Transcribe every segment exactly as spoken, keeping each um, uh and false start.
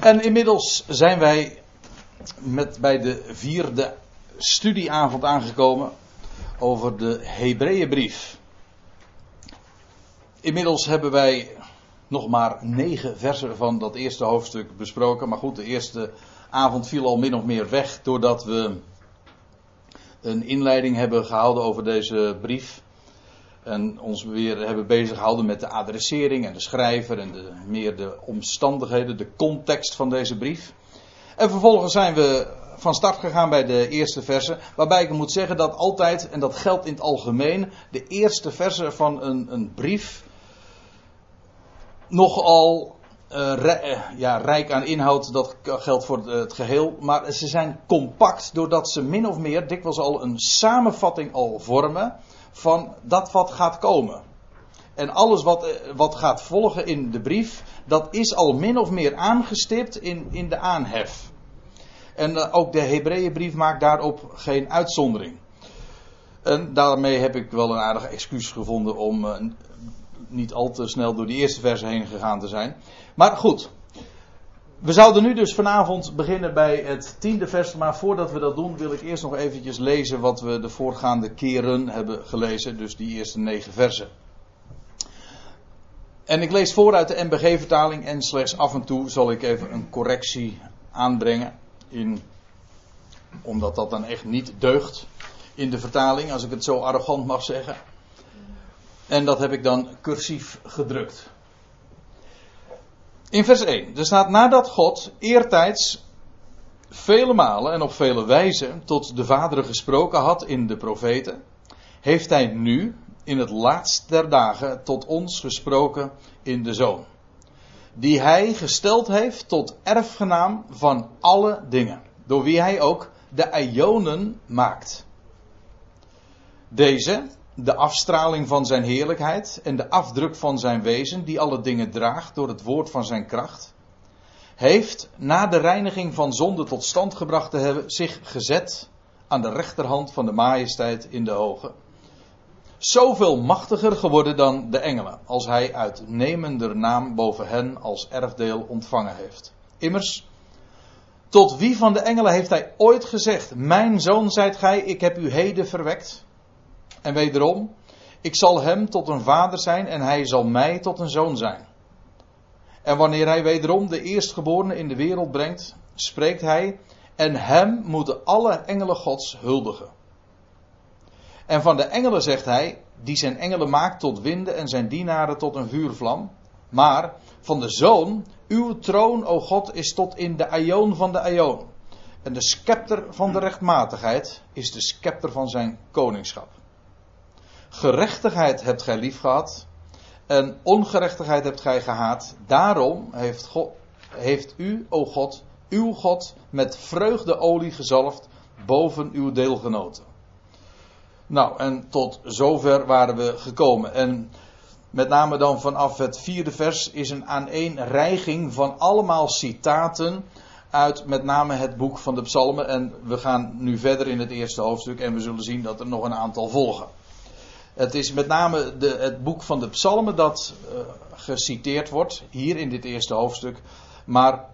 En inmiddels zijn wij met bij de vierde studieavond aangekomen over de Hebreeënbrief. Inmiddels hebben wij nog maar negen versen van dat eerste hoofdstuk besproken. Maar goed, de eerste avond viel al min of meer weg doordat we een inleiding hebben gehouden over deze brief. En ons weer hebben bezig gehouden met de adressering en de schrijver en de, meer de omstandigheden, de context van deze brief. En vervolgens zijn we van start gegaan bij de eerste versen. Waarbij ik moet zeggen dat altijd, en dat geldt in het algemeen, de eerste versen van een, een brief nogal uh, rij, ja, rijk aan inhoud. Dat geldt voor het geheel. Maar ze zijn compact doordat ze min of meer dikwijls al een samenvatting al vormen van dat wat gaat komen. En alles wat, wat gaat volgen in de brief, dat is al min of meer aangestipt in, in de aanhef. En ook de Hebreeënbrief maakt daarop geen uitzondering. En daarmee heb ik wel een aardig excuus gevonden om uh, niet al te snel door die eerste versen heen gegaan te zijn. Maar goed, we zouden nu dus vanavond beginnen bij het tiende vers. Maar voordat we dat doen wil ik eerst nog eventjes lezen wat we de voorgaande keren hebben gelezen. Dus die eerste negen versen. En ik lees voor uit de N B G-vertaling en slechts af en toe zal ik even een correctie aanbrengen. In, omdat dat dan echt niet deugt in de vertaling, als ik het zo arrogant mag zeggen. En dat heb ik dan cursief gedrukt. In vers één. Er staat: nadat God eertijds vele malen en op vele wijzen tot de vaderen gesproken had in de profeten, heeft hij nu in het laatst der dagen tot ons gesproken in de Zoon, die hij gesteld heeft tot erfgenaam van alle dingen, door wie hij ook de Aionen maakt. Deze, de afstraling van zijn heerlijkheid en de afdruk van zijn wezen, die alle dingen draagt door het woord van zijn kracht, heeft, na de reiniging van zonde tot stand gebracht te hebben, zich gezet aan de rechterhand van de majesteit in de hoge, zoveel machtiger geworden dan de engelen, als hij uit nemender naam boven hen als erfdeel ontvangen heeft. Immers, tot wie van de engelen heeft hij ooit gezegd: mijn zoon zijt gij, ik heb u heden verwekt? En wederom, ik zal hem tot een vader zijn en hij zal mij tot een zoon zijn. En wanneer hij wederom de eerstgeborene in de wereld brengt, spreekt hij: en hem moeten alle engelen Gods huldigen. En van de engelen zegt hij, die zijn engelen maakt tot winden en zijn dienaren tot een vuurvlam. Maar van de Zoon, uw troon, o God, is tot in de aion van de aion. En de scepter van de rechtmatigheid is de scepter van zijn koningschap. Gerechtigheid hebt gij lief gehad en ongerechtigheid hebt gij gehaat. Daarom heeft, God, heeft u, o God, uw God, met vreugdeolie gezalfd boven uw deelgenoten. Nou, en tot zover waren we gekomen. En met name dan vanaf het vierde vers is een aaneenreiging van allemaal citaten uit met name het boek van de Psalmen. En we gaan nu verder in het eerste hoofdstuk en we zullen zien dat er nog een aantal volgen. Het is met name de, het boek van de Psalmen dat uh, geciteerd wordt, hier in dit eerste hoofdstuk. Maar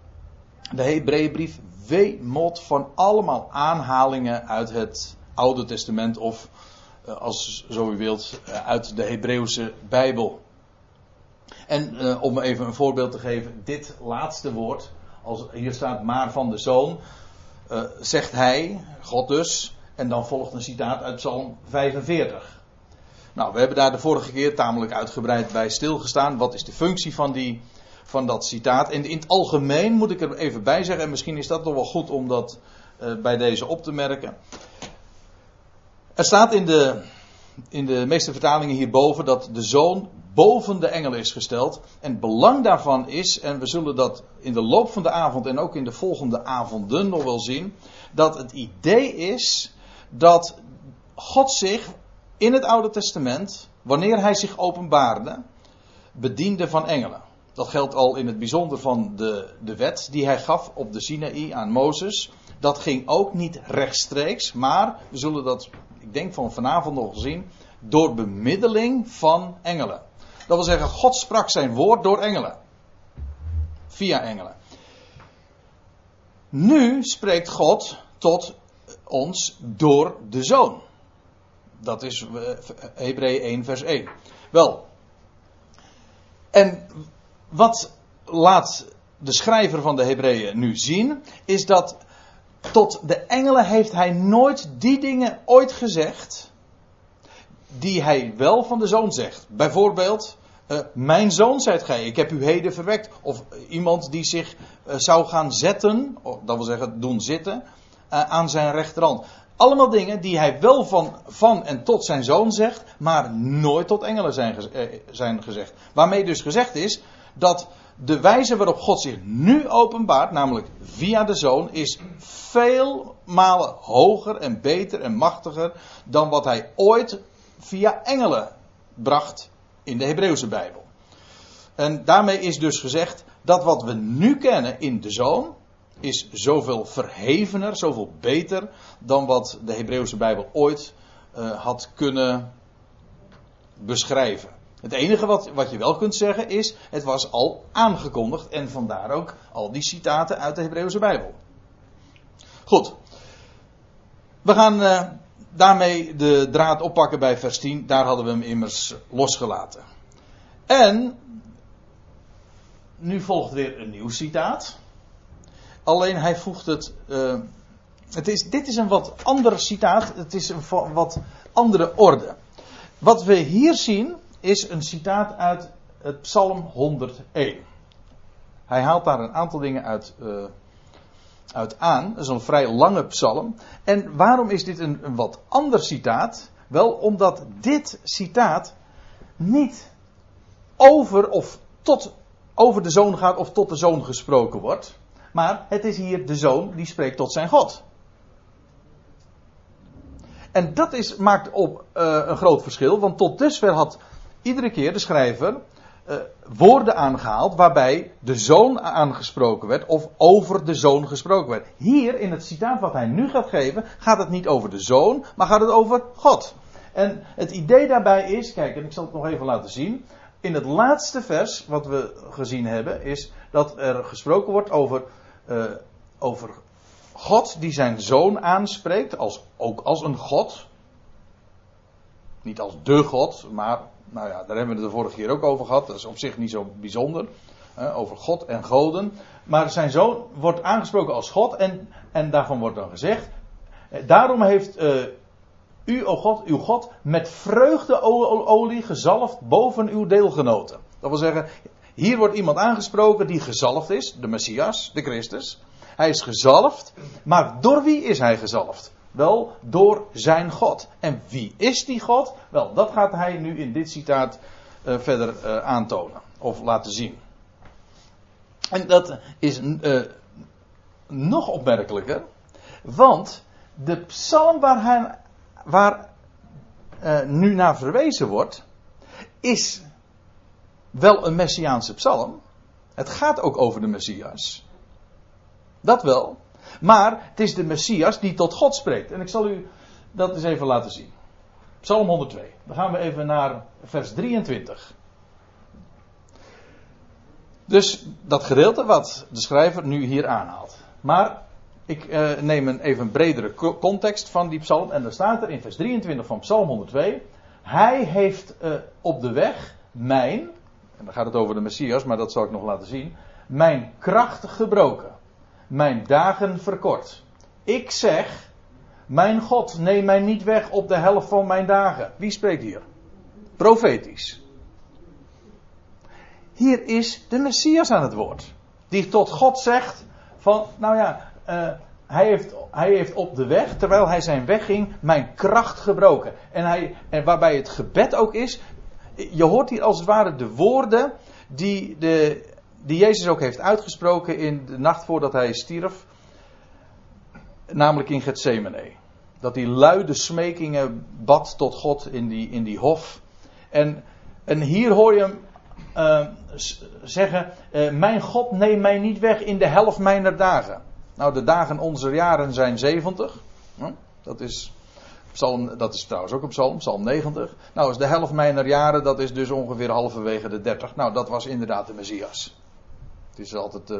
de Hebreeënbrief weemot van allemaal aanhalingen uit het Oude Testament of, als zo u wilt, uit de Hebreeuwse Bijbel. En uh, om even een voorbeeld te geven, dit laatste woord, als hier staat maar van de Zoon, uh, zegt hij, God dus, en dan volgt een citaat uit Psalm vijfenveertig. Nou, we hebben daar de vorige keer tamelijk uitgebreid bij stilgestaan. Wat is de functie van, die, van dat citaat? En in het algemeen moet ik er even bij zeggen, en misschien is dat nog wel goed om dat uh, bij deze op te merken. Er staat in de, in de meeste vertalingen hierboven dat de Zoon boven de engelen is gesteld. En het belang daarvan is, en we zullen dat in de loop van de avond en ook in de volgende avonden nog wel zien, dat het idee is dat God zich in het Oude Testament, wanneer hij zich openbaarde, bediende van engelen. Dat geldt al in het bijzonder van de, de wet die hij gaf op de Sinaï aan Mozes. Dat ging ook niet rechtstreeks, maar we zullen dat, ik denk van vanavond nog zien, door bemiddeling van engelen. Dat wil zeggen, God sprak zijn woord door engelen. Via engelen. Nu spreekt God tot ons door de Zoon. Dat is uh, Hebreeën één vers één. Wel. En wat laat de schrijver van de Hebreeën nu zien, is dat tot de engelen heeft hij nooit die dingen ooit gezegd die hij wel van de Zoon zegt. Bijvoorbeeld, uh, mijn Zoon zijt gij, ik heb u heden verwekt. Of iemand die zich uh, zou gaan zetten, dat wil zeggen doen zitten, uh, aan zijn rechterhand. Allemaal dingen die hij wel van, van en tot zijn Zoon zegt, maar nooit tot engelen zijn, uh, zijn gezegd. Waarmee dus gezegd is dat de wijze waarop God zich nu openbaart, namelijk via de Zoon, is veel malen hoger en beter en machtiger dan wat hij ooit via engelen bracht in de Hebreeuwse Bijbel. En daarmee is dus gezegd dat wat we nu kennen in de Zoon is zoveel verhevener, zoveel beter dan wat de Hebreeuwse Bijbel ooit uh, had kunnen beschrijven. Het enige wat, wat je wel kunt zeggen is, het was al aangekondigd en vandaar ook al die citaten uit de Hebreeuwse Bijbel. Goed, we gaan uh, daarmee de draad oppakken bij vers tien, daar hadden we hem immers losgelaten. En nu volgt weer een nieuw citaat, alleen hij voegt het, uh, het is, dit is een wat ander citaat, het is een wat andere orde. Wat we hier zien is een citaat uit het Psalm honderdéén. Hij haalt daar een aantal dingen uit, uh, uit aan. Dat is een vrij lange psalm. En waarom is dit een, een wat ander citaat? Wel, omdat dit citaat niet over of tot over de Zoon gaat of tot de Zoon gesproken wordt. Maar het is hier de Zoon die spreekt tot zijn God. En dat is, maakt op uh, een groot verschil, want tot dusver had iedere keer de schrijver uh, woorden aangehaald waarbij de Zoon aangesproken werd of over de Zoon gesproken werd. Hier in het citaat wat hij nu gaat geven gaat het niet over de Zoon, maar gaat het over God. En het idee daarbij is, kijk, en ik zal het nog even laten zien. In het laatste vers wat we gezien hebben is dat er gesproken wordt over, uh, over God die zijn Zoon aanspreekt, als, ook als een God. Niet als de God, maar... Nou ja, daar hebben we het de vorige keer ook over gehad. Dat is op zich niet zo bijzonder. Eh, over God en goden. Maar zijn Zoon wordt aangesproken als God. En, en daarvan wordt dan gezegd. Daarom heeft uh, u, o God, uw God, met vreugdeolie gezalfd boven uw deelgenoten. Dat wil zeggen, hier wordt iemand aangesproken die gezalfd is. De Messias, de Christus. Hij is gezalfd. Maar door wie is hij gezalfd? Wel, door zijn God. En wie is die God? Wel, dat gaat hij nu in dit citaat uh, verder uh, aantonen. Of laten zien. En dat is uh, nog opmerkelijker. Want de psalm waar, hij, waar uh, nu naar verwezen wordt, is wel een Messiaanse psalm. Het gaat ook over de Messias. Dat wel. Maar het is de Messias die tot God spreekt. En ik zal u dat eens even laten zien. Psalm honderdtwee. Dan gaan we even naar vers drieëntwintig. Dus dat gedeelte wat de schrijver nu hier aanhaalt. Maar ik eh, neem een even bredere context van die psalm. En daar staat er in vers drieëntwintig van Psalm honderdtwee. Hij heeft eh, op de weg mijn, en dan gaat het over de Messias, maar dat zal ik nog laten zien, mijn kracht gebroken. Mijn dagen verkort. Ik zeg, mijn God, neem mij niet weg op de helft van mijn dagen. Wie spreekt hier? Profetisch. Hier is de Messias aan het woord. Die tot God zegt van, nou ja, uh, hij, heeft, hij heeft op de weg, terwijl hij zijn weg ging, mijn kracht gebroken. En, hij, en waarbij het gebed ook is, je hoort hier als het ware de woorden die de... die Jezus ook heeft uitgesproken in de nacht voordat hij stierf. Namelijk in Gethsemane. Dat hij luide smekingen bad tot God in die, in die hof. En, en hier hoor je hem uh, zeggen. Uh, mijn God, neem mij niet weg in de helft mijner dagen. Nou, de dagen onze jaren zijn zeventig. Hm? Dat is... Psalm, dat is trouwens ook een psalm, psalm negentig. Nou, is de helft mijner jaren, dat is dus ongeveer halverwege de dertig. Nou, dat was inderdaad de Messias. Het is altijd uh,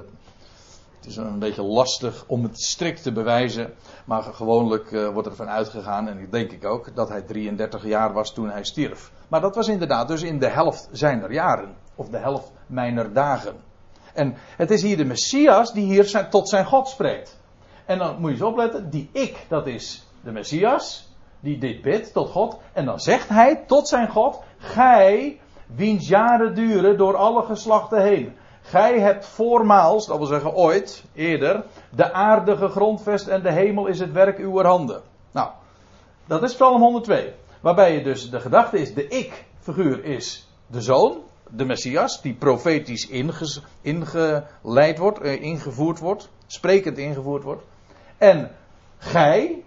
Het is een beetje lastig om het strikt te bewijzen. Maar gewoonlijk uh, wordt er van uitgegaan, en dat denk ik ook, dat hij drieëndertig jaar was toen hij stierf. Maar dat was inderdaad dus in de helft zijner jaren. Of de helft mijner dagen. En het is hier de Messias die hier zijn, tot zijn God spreekt. En dan moet je eens opletten, die ik, dat is de Messias, die dit bidt tot God. En dan zegt hij tot zijn God, gij, wiens jaren duren door alle geslachten heen. Gij hebt voormaals, dat wil zeggen ooit, eerder, de aarde gegrondvest en de hemel is het werk uwer handen. Nou, dat is Psalm honderdtwee. Waarbij je dus de gedachte is, de ik-figuur is de zoon, de Messias, die profetisch inge, ingeleid wordt, eh, ingevoerd wordt, sprekend ingevoerd wordt. En gij,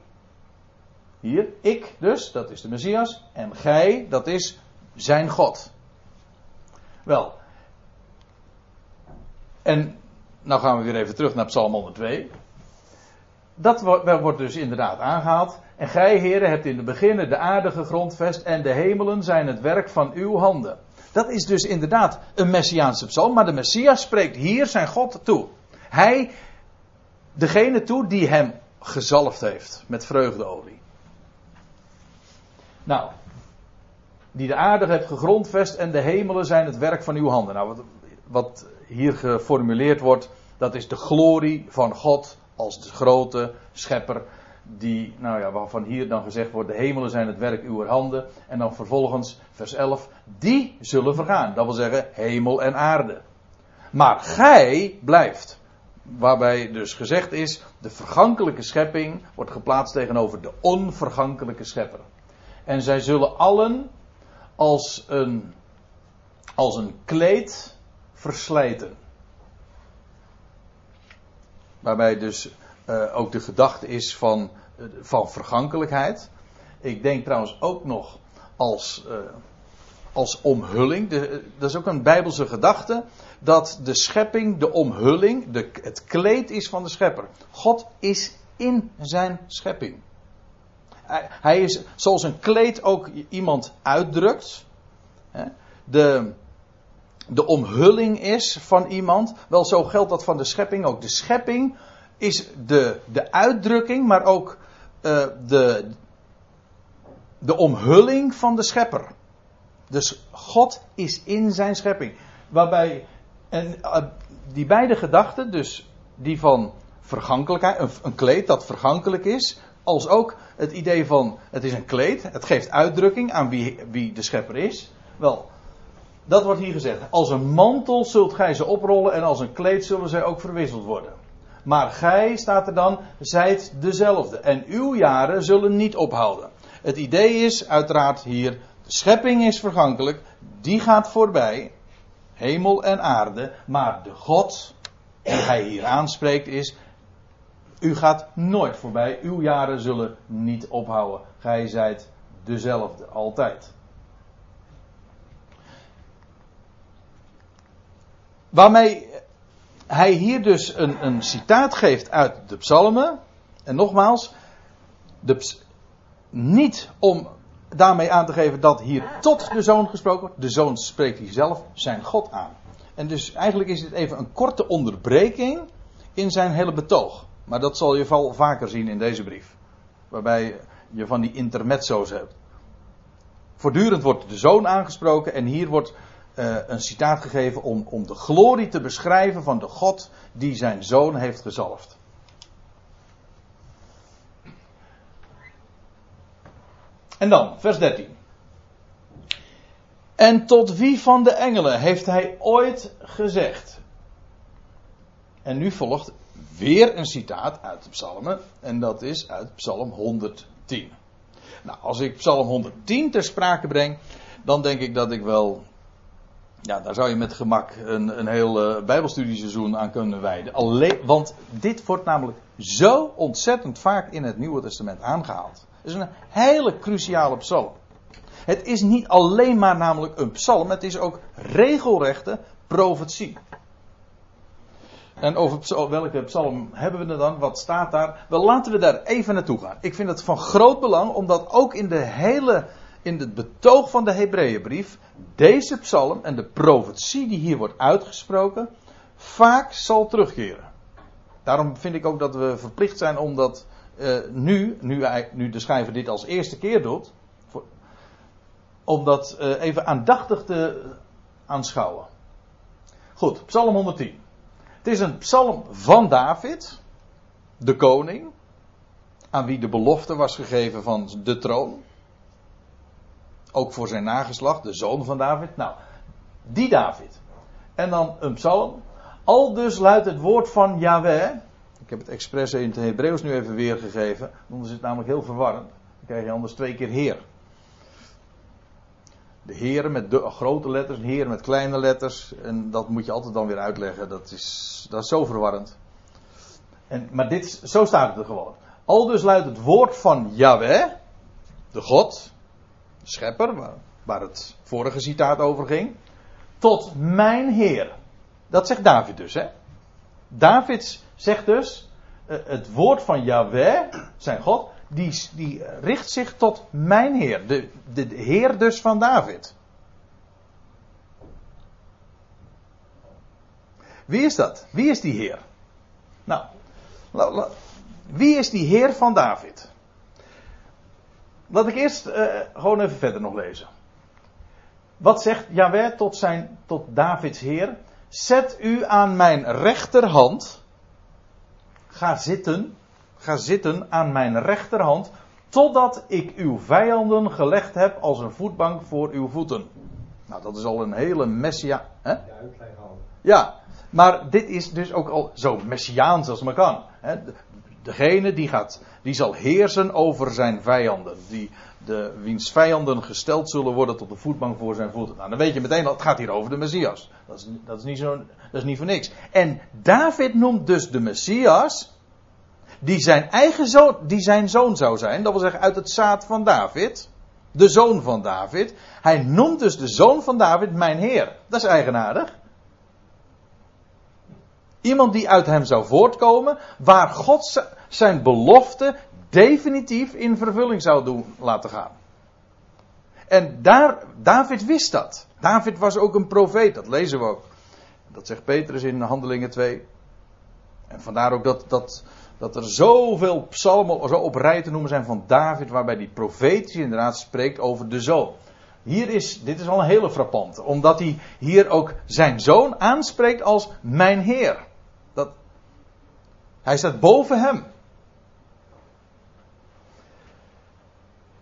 hier, ik dus, dat is de Messias, en gij, dat is zijn God. Wel, en nou gaan we weer even terug naar Psalm honderdtwee. Dat wordt dus inderdaad aangehaald. En gij, heren, hebt in de beginnen de aarde gegrondvest en de hemelen zijn het werk van uw handen. Dat is dus inderdaad een Messiaanse psalm, maar de Messias spreekt hier zijn God toe. Hij, degene toe die hem gezalfd heeft met vreugdeolie. Nou, die de aarde hebt gegrondvest en de hemelen zijn het werk van uw handen. Nou, wat, wat hier geformuleerd wordt, dat is de glorie van God als de grote schepper. Die, nou ja, waarvan hier dan gezegd wordt, de hemelen zijn het werk uwer handen. En dan vervolgens, vers elf, die zullen vergaan. Dat wil zeggen, hemel en aarde. Maar gij blijft. Waarbij dus gezegd is, de vergankelijke schepping wordt geplaatst tegenover de onvergankelijke schepper. En zij zullen allen als een, als een kleed verslijten. Waarbij dus uh, ook de gedachte is van, uh, van vergankelijkheid. Ik denk trouwens ook nog als, uh, als omhulling. De, uh, dat is ook een Bijbelse gedachte. Dat de schepping, de omhulling, de, het kleed is van de schepper. God is in zijn schepping. Hij, hij is zoals een kleed ook iemand uitdrukt. Hè, de... de omhulling is van iemand. Wel, zo geldt dat van de schepping ook. De schepping is de, de uitdrukking, maar ook uh, de, de omhulling van de schepper. Dus God is in zijn schepping. Waarbij en, uh, die beide gedachten, dus die van vergankelijkheid, een, een kleed dat vergankelijk is, als ook het idee van het is een kleed, het geeft uitdrukking aan wie, wie de schepper is. Wel, dat wordt hier gezegd. Als een mantel zult gij ze oprollen en als een kleed zullen zij ook verwisseld worden. Maar gij, staat er dan, zijt dezelfde. En uw jaren zullen niet ophouden. Het idee is uiteraard hier, de schepping is vergankelijk. Die gaat voorbij. Hemel en aarde. Maar de God die hij hier aanspreekt is, u gaat nooit voorbij. Uw jaren zullen niet ophouden. Gij zijt dezelfde. Altijd. Waarmee hij hier dus een, een citaat geeft uit de psalmen. En nogmaals, de ps- niet om daarmee aan te geven dat hier tot de zoon gesproken wordt. De zoon spreekt hier zelf zijn God aan. En dus eigenlijk is dit even een korte onderbreking in zijn hele betoog. Maar dat zal je wel vaker zien in deze brief. Waarbij je van die intermezzo's hebt. Voortdurend wordt de zoon aangesproken en hier wordt Uh, een citaat gegeven om, om de glorie te beschrijven van de God die zijn zoon heeft gezalfd. En dan, vers dertien. En tot wie van de engelen heeft hij ooit gezegd? En nu volgt weer een citaat uit de psalmen. En dat is uit Psalm honderdtien. Nou, als ik Psalm honderdtien ter sprake breng, dan denk ik dat ik wel... Ja, daar zou je met gemak een, een heel uh, bijbelstudieseizoen aan kunnen wijden. Alleen, want dit wordt namelijk zo ontzettend vaak in het Nieuwe Testament aangehaald. Het is een hele cruciale psalm. Het is niet alleen maar namelijk een psalm, het is ook regelrechte profetie. En over psalm, welke psalm hebben we er dan? Wat staat daar? Wel, laten we daar even naartoe gaan. Ik vind het van groot belang, omdat ook in de hele... in het betoog van de Hebreeënbrief deze psalm en de profetie die hier wordt uitgesproken vaak zal terugkeren. Daarom vind ik ook dat we verplicht zijn om dat uh, nu, nu, nu de schrijver dit als eerste keer doet, voor, om dat uh, even aandachtig te aanschouwen. Goed, Psalm honderdtien. Het is een psalm van David, de koning, aan wie de belofte was gegeven van de troon. Ook voor zijn nageslacht, de zoon van David. Nou, die David. En dan een psalm. Aldus luidt het woord van Yahweh. Ik heb het expres in het Hebreeuws nu even weergegeven. Dan is het namelijk heel verwarrend. Dan krijg je anders twee keer Heer. De Heer met de, grote letters, de Heer met kleine letters. En dat moet je altijd dan weer uitleggen. Dat is, dat is zo verwarrend. En, maar dit, zo staat het er gewoon. Aldus luidt het woord van Yahweh, de God, de schepper, waar, waar het vorige citaat over ging, tot mijn Heer. Dat zegt David dus, hè? David zegt dus, uh, het woord van Yahweh, zijn God, die, die richt zich tot mijn Heer. De, de, de Heer dus van David. Wie is dat? Wie is die Heer? Nou, la, la, wie is die Heer van David? Laat ik eerst uh, gewoon even verder nog lezen. Wat zegt Yahweh tot, zijn, tot Davids Heer? Zet u aan mijn rechterhand. Ga zitten. Ga zitten aan mijn rechterhand. Totdat ik uw vijanden gelegd heb als een voetbank voor uw voeten. Nou, dat is al een hele messia. Hè? Ja, ja, maar dit is dus ook al zo messiaans als maar kan. Hè? Degene die gaat, die zal heersen over zijn vijanden. Die, de, wiens vijanden gesteld zullen worden tot de voetbank voor zijn voeten. Nou, dan weet je meteen, het gaat hier over de Messias. Dat is, dat is niet zo, dat is niet voor niks. En David noemt dus de Messias, die zijn eigen zoon, die zijn zoon zou zijn. Dat wil zeggen uit het zaad van David. De zoon van David. Hij noemt dus de zoon van David mijn Heer. Dat is eigenaardig. Iemand die uit hem zou voortkomen, waar God zijn belofte definitief in vervulling zou doen laten gaan. En daar, David wist dat. David was ook een profeet, dat lezen we ook. Dat zegt Petrus in Handelingen twee. En vandaar ook dat, dat, dat er zoveel psalmen zo op rij te noemen zijn van David, waarbij die profetisch inderdaad spreekt over de zoon. Hier is, dit is al een hele frappante, omdat hij hier ook zijn zoon aanspreekt als mijn Heer. Dat, hij staat boven hem.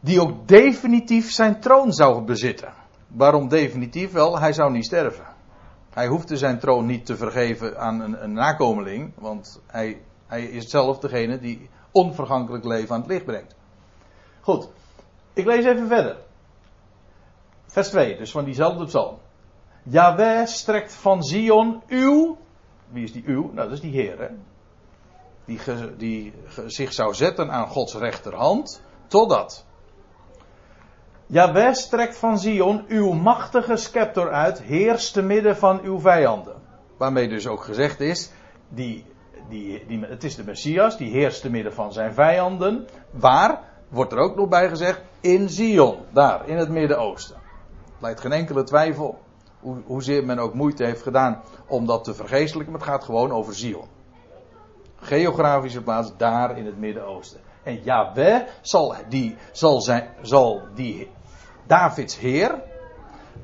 Die ook definitief zijn troon zou bezitten. Waarom definitief? Wel, hij zou niet sterven. Hij hoefde zijn troon niet te vergeven aan een, een nakomeling, want hij, hij is zelf degene die onvergankelijk leven aan het licht brengt. Goed, ik lees even verder. Vers twee, dus van diezelfde psalm. Yahweh strekt van Zion uw... Wie is die uw? Nou, dat is die Heer, hè? Die, ge, die ge, zich zou zetten aan Gods rechterhand, totdat... Yahweh strekt van Zion uw machtige scepter uit, heerst te midden van uw vijanden. Waarmee dus ook gezegd is, die, die, die, het is de Messias, die heerst te midden van zijn vijanden. Waar, wordt er ook nog bij gezegd, in Zion, daar, in het Midden-Oosten. Het leidt geen enkele twijfel, hoe, hoezeer men ook moeite heeft gedaan om dat te vergeestelijken, maar het gaat gewoon over Zion. Geografische plaats, daar in het Midden-Oosten. En Yahweh zal die, zal zijn, zal die Davids Heer,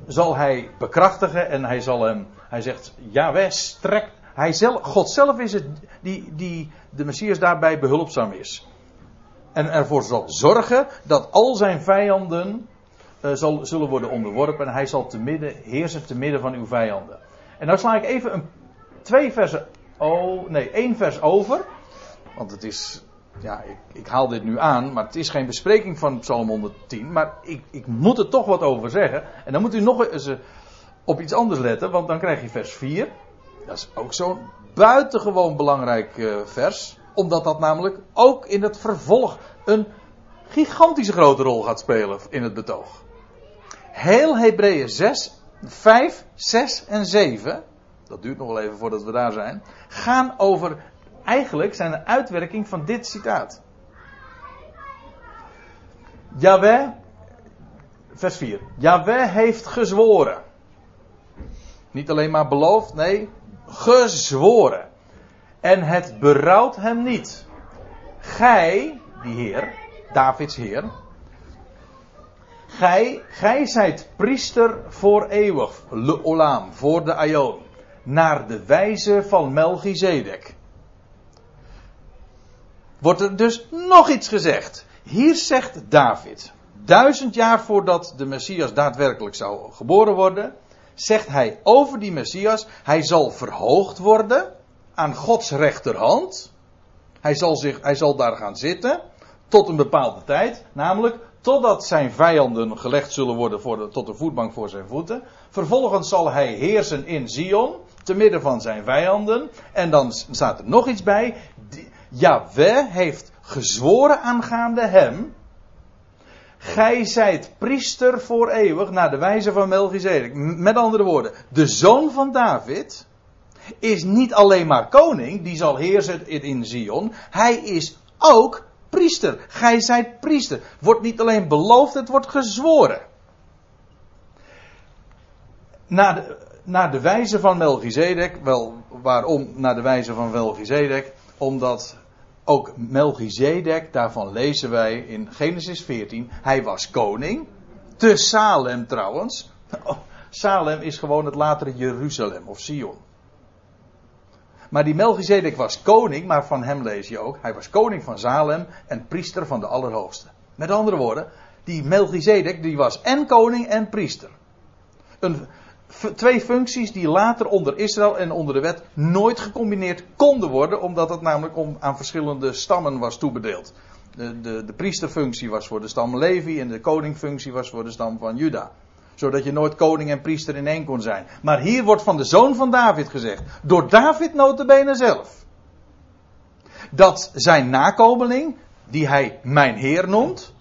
zal hij bekrachtigen en hij zal hem, hij zegt, Yahweh strekt, hij zelf, God zelf is het die, die de Messias daarbij behulpzaam is. En ervoor zal zorgen dat al zijn vijanden uh, zal, zullen worden onderworpen. En hij zal te midden, heersen te midden van uw vijanden. En nou sla ik even een, twee versen, oh, nee, één vers over. Want het is, ja, ik, ik haal dit nu aan, maar het is geen bespreking van Psalm honderdtien. Maar ik, ik moet er toch wat over zeggen. En dan moet u nog eens uh, op iets anders letten, want dan krijg je vers vier. Dat is ook zo'n buitengewoon belangrijk uh, vers. Omdat dat namelijk ook in het vervolg een gigantische grote rol gaat spelen in het betoog. Heel Hebreeën zes, vijf, zes en zeven, dat duurt nog wel even voordat we daar zijn, gaan over, eigenlijk zijn de uitwerking van dit citaat. Yahweh, vers vier. Yahweh heeft gezworen. Niet alleen maar beloofd, nee, gezworen. en het berouwt hem niet. Gij, die Heer, Davids Heer, gij, gij zijt priester voor eeuwig, le olam, voor de Aion, naar de wijze van Melchizedek. Wordt er dus nog iets gezegd. Hier zegt David, duizend jaar voordat de Messias daadwerkelijk zou geboren worden, zegt hij over die Messias, hij zal verhoogd worden aan Gods rechterhand. Hij zal, zich, hij zal daar gaan zitten tot een bepaalde tijd, namelijk totdat zijn vijanden gelegd zullen worden voor de, tot de voetbank voor zijn voeten. Vervolgens zal hij heersen in Zion, te midden van zijn vijanden. En dan staat er nog iets bij. Jahweh heeft gezworen aangaande hem. Gij zijt priester voor eeuwig naar de wijze van Melchizedek. Met andere woorden, de zoon van David is niet alleen maar koning, die zal heersen in Zion. Hij is ook priester. Gij zijt priester. Wordt niet alleen beloofd, het wordt gezworen. Naar de, naar de wijze van Melchizedek. Wel, waarom naar de wijze van Melchizedek? Omdat ook Melchizedek, daarvan lezen wij in Genesis veertien, hij was koning. Te Salem trouwens. Salem is gewoon het latere Jeruzalem of Sion. Maar die Melchizedek was koning, maar van hem lees je ook, hij was koning van Salem en priester van de Allerhoogste. Met andere woorden, die Melchizedek die was en koning en priester. Een, twee functies die later onder Israël en onder de wet nooit gecombineerd konden worden, omdat het namelijk om, aan verschillende stammen was toebedeeld. De, de, de priesterfunctie was voor de stam Levi en de koningfunctie was voor de stam van Juda. Zodat je nooit koning en priester in één kon zijn. Maar hier wordt van de zoon van David gezegd. Door David notabene zelf. Dat zijn nakomeling, die hij mijn Heer noemt,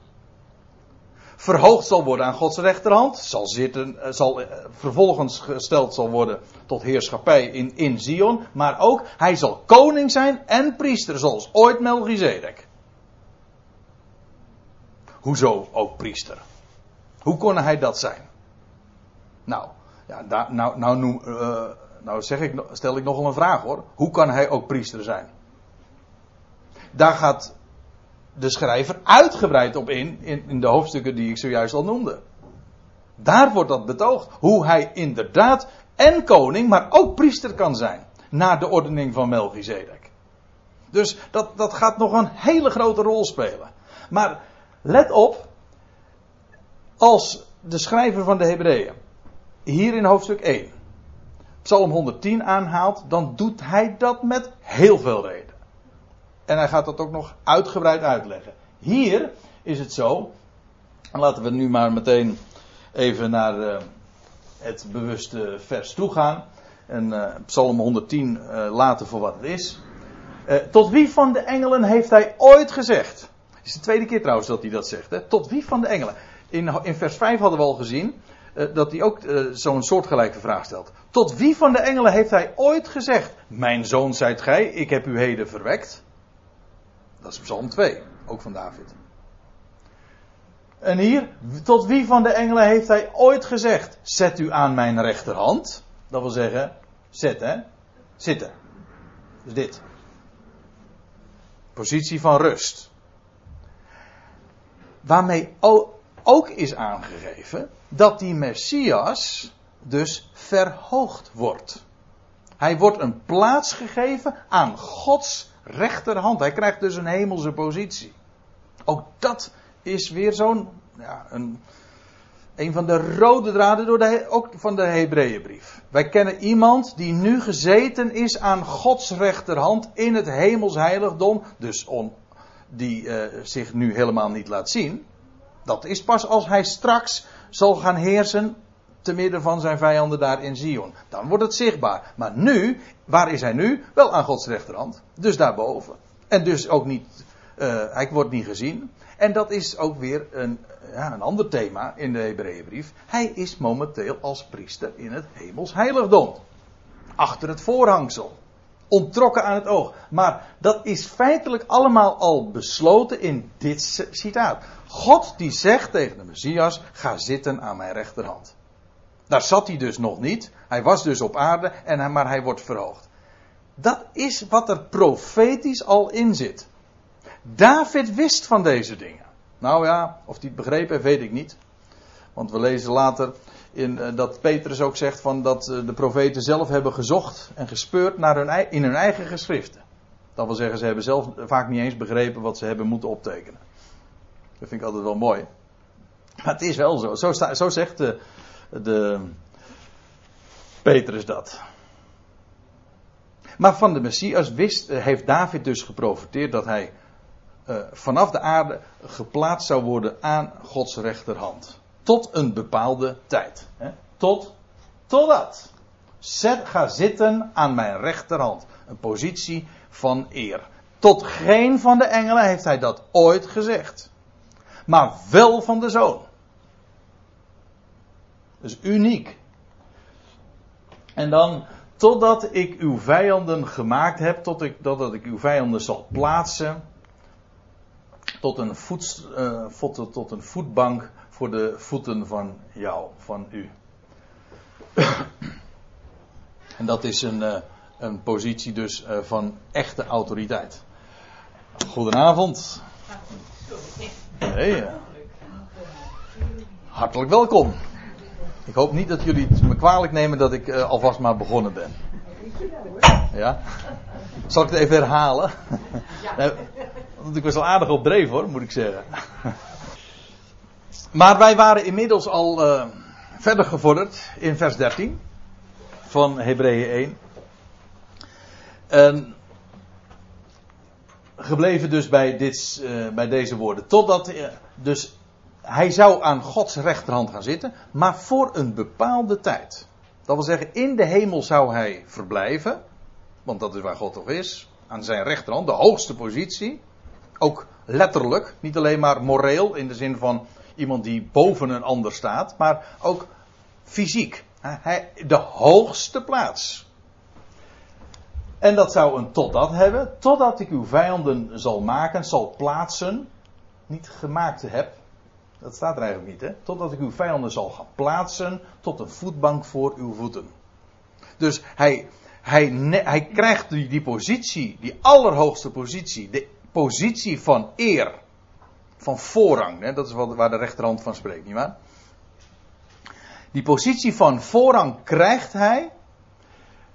verhoogd zal worden aan Gods rechterhand. Zal zitten, zal vervolgens gesteld zal worden tot heerschappij in, in Zion. Maar ook, hij zal koning zijn en priester, zoals ooit Melchizedek. Hoezo ook priester? Hoe kon hij dat zijn? Nou, ja, da, nou, nou, noem, uh, nou zeg ik, stel ik nogal een vraag hoor. Hoe kan hij ook priester zijn? Daar gaat de schrijver uitgebreid op in, in, in de hoofdstukken die ik zojuist al noemde. Daar wordt dat betoogd. Hoe hij inderdaad en koning, maar ook priester kan zijn. Na de ordening van Melchizedek. Dus dat, dat gaat nog een hele grote rol spelen. Maar let op, als de schrijver van de Hebreeën hier in hoofdstuk één Psalm honderdtien aanhaalt, dan doet hij dat met heel veel reden. En hij gaat dat ook nog uitgebreid uitleggen. Hier is het zo, laten we nu maar meteen even naar uh, het bewuste vers toe gaan. En uh, Psalm honderdtien uh, laten voor wat het is. Uh, tot wie van de engelen heeft hij ooit gezegd? Het is de tweede keer trouwens dat hij dat zegt. Hè? Tot wie van de engelen? In, in vers vijf hadden we al gezien uh, dat hij ook uh, zo'n soortgelijke vraag stelt. Tot wie van de engelen heeft hij ooit gezegd? Mijn zoon zijt gij, ik heb u heden verwekt. Dat is Psalm twee, ook van David. En hier, tot wie van de engelen heeft hij ooit gezegd? Zet u aan mijn rechterhand. Dat wil zeggen, zet hè, zitten. Dus dit. Positie van rust. Waarmee ook... Ook is aangegeven dat die Messias dus verhoogd wordt. Hij wordt een plaats gegeven aan Gods rechterhand. Hij krijgt dus een hemelse positie. Ook dat is weer zo'n, ja, een, een van de rode draden door de, ook van de Hebreeënbrief. Wij kennen iemand die nu gezeten is aan Gods rechterhand in het hemels heiligdom. Dus om, die uh, zich nu helemaal niet laat zien. Dat is pas als hij straks zal gaan heersen te midden van zijn vijanden daar in Zion. Dan wordt het zichtbaar. Maar nu, waar is hij nu? Wel aan Gods rechterhand. Dus daarboven. En dus ook niet, uh, hij wordt niet gezien. En dat is ook weer een, ja, een ander thema in de Hebreeënbrief. Hij is momenteel als priester in het hemels heiligdom. Achter het voorhangsel. Onttrokken aan het oog. Maar dat is feitelijk allemaal al besloten in dit citaat. God die zegt tegen de Messias, ga zitten aan mijn rechterhand. Daar zat hij dus nog niet. Hij was dus op aarde, en hij, maar hij wordt verhoogd. Dat is wat er profetisch al in zit. David wist van deze dingen. Nou ja, of hij het begrepen heeft, weet ik niet. Want we lezen later in, uh, dat Petrus ook zegt van dat uh, de profeten zelf hebben gezocht en gespeurd naar hun, in hun eigen geschriften. Dat wil zeggen, ze hebben zelf vaak niet eens begrepen wat ze hebben moeten optekenen. Dat vind ik altijd wel mooi. Maar het is wel zo. Zo, sta, zo zegt de, de Petrus dat. Maar van de Messias wist, heeft David dus geprofeteerd dat hij uh, vanaf de aarde geplaatst zou worden aan Gods rechterhand. Tot een bepaalde tijd. Hè? Tot, totdat. Zet, ga zitten aan mijn rechterhand. Een positie van eer. Tot geen van de engelen heeft hij dat ooit gezegd. Maar wel van de Zoon. Dat is uniek. En dan, totdat ik uw vijanden gemaakt heb, tot ik, totdat ik uw vijanden zal plaatsen, tot een, voet, uh, tot, tot een voetbank voor de voeten van jou, van u. En dat is een, uh, een positie dus uh, van echte autoriteit. Goedenavond. Hey, hartelijk welkom. Ik hoop niet dat jullie het me kwalijk nemen dat ik uh, alvast maar begonnen ben. Ja? Zal ik het even herhalen? Ja. Want ik was al aardig op dreef hoor, moet ik zeggen. Maar wij waren inmiddels al uh, verder gevorderd in vers dertien van Hebreeën één. En gebleven dus bij, dit, uh, bij deze woorden. Totdat uh, dus hij zou aan Gods rechterhand gaan zitten, maar voor een bepaalde tijd. Dat wil zeggen, in de hemel zou hij verblijven, want dat is waar God toch is, aan zijn rechterhand, de hoogste positie. Ook letterlijk, niet alleen maar moreel, in de zin van iemand die boven een ander staat, maar ook fysiek. Hij, de hoogste plaats. En dat zou een totdat hebben, totdat ik uw vijanden zal maken, zal plaatsen, niet gemaakt heb. Dat staat er eigenlijk niet, hè? Totdat ik uw vijanden zal gaan plaatsen tot een voetbank voor uw voeten. Dus hij, hij, hij krijgt die, die positie, die allerhoogste positie, de positie van eer, van voorrang. Hè? Dat is wat, waar de rechterhand van spreekt, nietwaar? Die positie van voorrang krijgt hij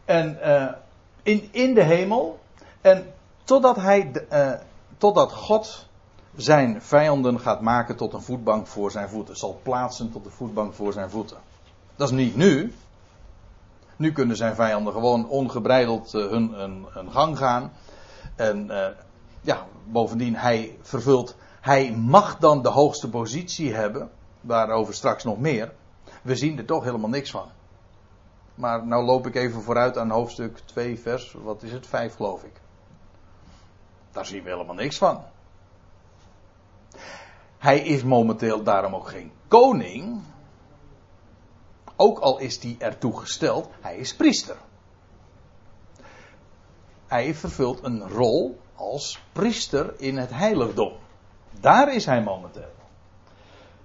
en, uh, in, in de hemel en totdat, hij, uh, totdat God zijn vijanden gaat maken tot een voetbank voor zijn voeten. Zal plaatsen tot een voetbank voor zijn voeten. Dat is niet nu. Nu kunnen zijn vijanden gewoon ongebreideld uh, hun, hun, hun gang gaan. En uh, ja, bovendien, hij vervult, hij mag dan de hoogste positie hebben. Daarover straks nog meer. We zien er toch helemaal niks van. Maar nou loop ik even vooruit aan hoofdstuk twee vers, wat is het, vijf geloof ik. Daar zien we helemaal niks van. Hij is momenteel daarom ook geen koning. Ook al is hij ertoe gesteld, hij is priester. Hij vervult een rol als priester in het heiligdom. Daar is hij momenteel.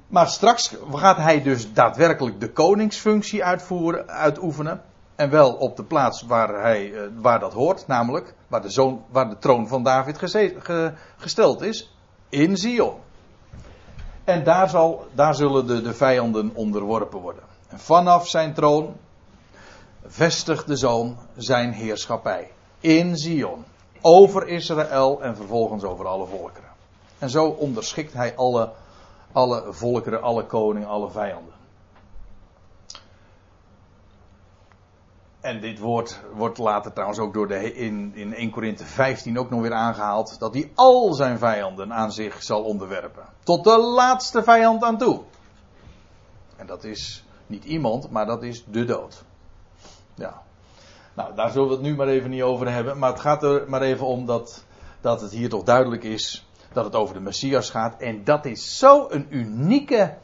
Maar straks gaat hij dus daadwerkelijk de koningsfunctie uitvoeren, uitoefenen. En wel op de plaats waar, hij, waar dat hoort, namelijk waar de, zoon, waar de troon van David geze- ge- gesteld is, in Zion. En daar, zal, daar zullen de, de vijanden onderworpen worden. En vanaf zijn troon vestigt de Zoon zijn heerschappij. In Zion. Over Israël en vervolgens over alle volkeren. En zo onderschikt hij alle, alle volkeren, alle koningen, alle vijanden. En dit woord wordt later trouwens ook door de, in, in eerste Korinthe vijftien ook nog weer aangehaald. Dat hij al zijn vijanden aan zich zal onderwerpen. Tot de laatste vijand aan toe. En dat is niet iemand, maar dat is de dood. Ja. Nou, daar zullen we het nu maar even niet over hebben. Maar het gaat er maar even om dat, dat het hier toch duidelijk is. Dat het over de Messias gaat. En dat is zo'n unieke...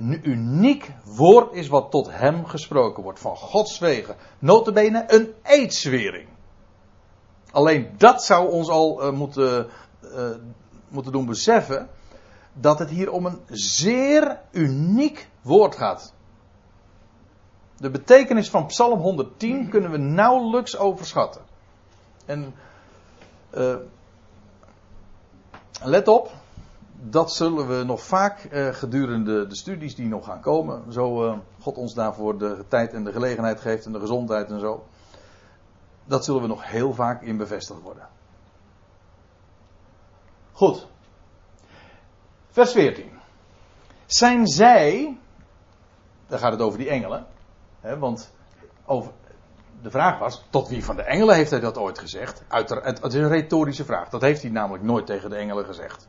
Een uniek woord is wat tot hem gesproken wordt. Van Gods wegen. Nota bene een eedswering. Alleen dat zou ons al uh, moeten, uh, moeten doen beseffen. Dat het hier om een zeer uniek woord gaat. De betekenis van Psalm honderdtien kunnen we nauwelijks overschatten. En uh, let op, dat zullen we nog vaak uh, gedurende de studies die nog gaan komen, zo uh, God ons daarvoor de tijd en de gelegenheid geeft en de gezondheid en zo, dat zullen we nog heel vaak in bevestigd worden. Goed. Vers veertien. Zijn zij, daar gaat het over die engelen, hè, want over, de vraag was, tot wie van de engelen heeft hij dat ooit gezegd? Uiteraard, het, het is een retorische vraag, dat heeft hij namelijk nooit tegen de engelen gezegd.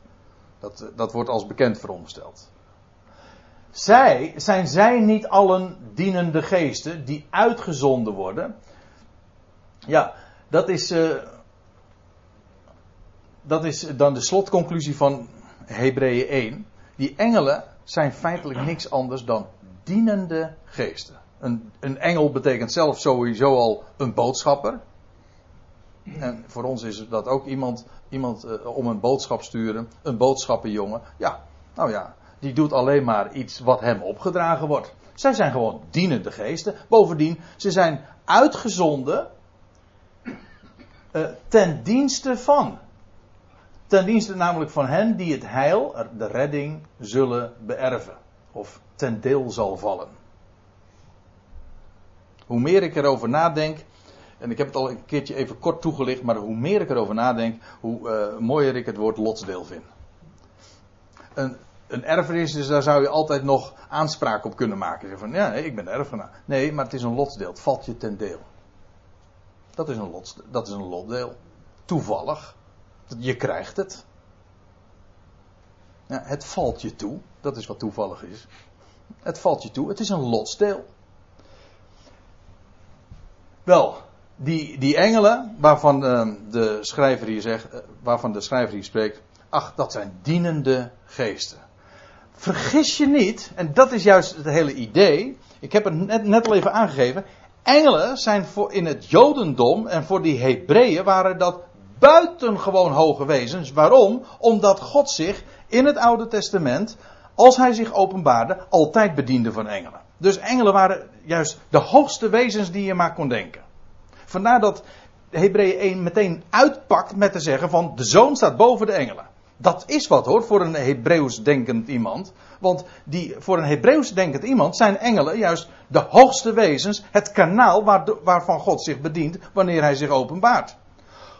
Dat, dat wordt als bekend verondersteld. Zij, zijn zij niet allen dienende geesten die uitgezonden worden? Ja, dat is, uh, dat is dan de slotconclusie van Hebreeën één. Die engelen zijn feitelijk niks anders dan dienende geesten. Een, een engel betekent zelf sowieso al een boodschapper. En voor ons is dat ook iemand, iemand uh, om een boodschap sturen, een boodschappenjongen. Ja, nou ja, die doet alleen maar iets wat hem opgedragen wordt. Zij zijn gewoon dienende geesten. Bovendien, ze zijn uitgezonden uh, ten dienste van. Ten dienste namelijk van hen die het heil, de redding, zullen beërven. Of ten deel zal vallen. Hoe meer ik erover nadenk, en ik heb het al een keertje even kort toegelicht, maar hoe meer ik erover nadenk, hoe uh, mooier ik het woord lotsdeel vind. Een, een erfenis, dus daar zou je altijd nog aanspraak op kunnen maken. Zeg van, ja, nee, ik ben erfgenaam. Nee, maar het is een lotsdeel. Het valt je ten deel. Dat is een lotsdeel. Dat is een lotdeel. Toevallig. Je krijgt het. Ja, het valt je toe. Dat is wat toevallig is. Het valt je toe. Het is een lotsdeel. Wel, die, die engelen waarvan uh, de schrijver hier zegt, uh, waarvan de schrijver hier spreekt, ach, dat zijn dienende geesten. Vergis je niet, en dat is juist het hele idee. Ik heb het net, net al even aangegeven. Engelen zijn voor in het Jodendom en voor die Hebreeën waren dat buitengewoon hoge wezens. Waarom? Omdat God zich in het Oude Testament, als hij zich openbaarde, altijd bediende van engelen. Dus engelen waren juist de hoogste wezens die je maar kon denken. Vandaar dat Hebreeën één meteen uitpakt met te zeggen van de zoon staat boven de engelen. Dat is wat hoor, voor een Hebreeuws denkend iemand. Want die, voor een Hebreeuws denkend iemand zijn engelen juist de hoogste wezens, het kanaal waar de, waarvan God zich bedient wanneer hij zich openbaart.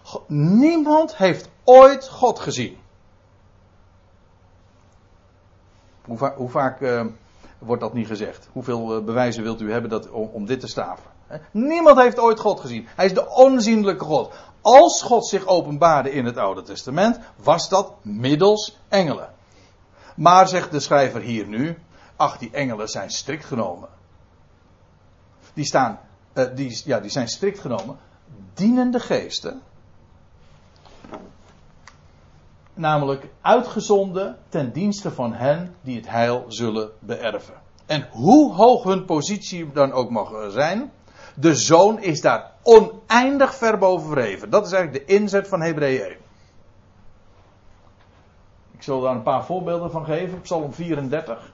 God, niemand heeft ooit God gezien. Hoe, va- hoe vaak uh, wordt dat niet gezegd? Hoeveel uh, bewijzen wilt u hebben dat, om, om dit te staven? He? Niemand heeft ooit God gezien. Hij is de onzienlijke God. Als God zich openbaarde in het Oude Testament, was dat middels engelen. Maar zegt de schrijver hier nu, ach, die engelen zijn strikt genomen. Die staan, uh, die, ja, die zijn strikt genomen, dienende geesten. Namelijk uitgezonden ten dienste van hen die het heil zullen beërven. En hoe hoog hun positie dan ook mag zijn, de zoon is daar oneindig ver boven verheven. Dat is eigenlijk de inzet van Hebreeën één. Ik zal daar een paar voorbeelden van geven. Psalm vierendertig.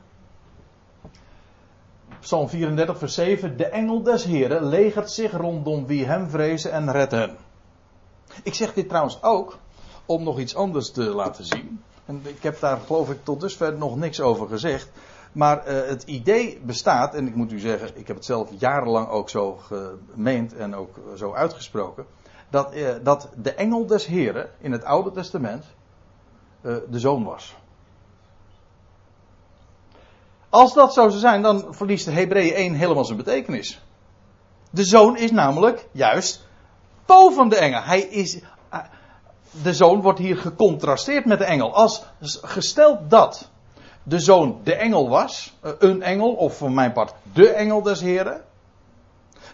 Psalm vierendertig vers zeven. De engel des Heren legert zich rondom wie hem vrezen en redt hen. Ik zeg dit trouwens ook om nog iets anders te laten zien. En ik heb daar geloof ik tot dusver nog niks over gezegd. Maar uh, het idee bestaat, en ik moet u zeggen, ik heb het zelf jarenlang ook zo gemeend en ook zo uitgesproken, dat, uh, dat de engel des Heren in het Oude Testament uh, de zoon was. Als dat zo zou zijn, dan verliest Hebreeën één helemaal zijn betekenis. De zoon is namelijk juist boven de engel. Hij is... Uh, De zoon wordt hier gecontrasteerd met de engel. Als gesteld dat de zoon de engel was, een engel, of voor mijn part de engel des Heren,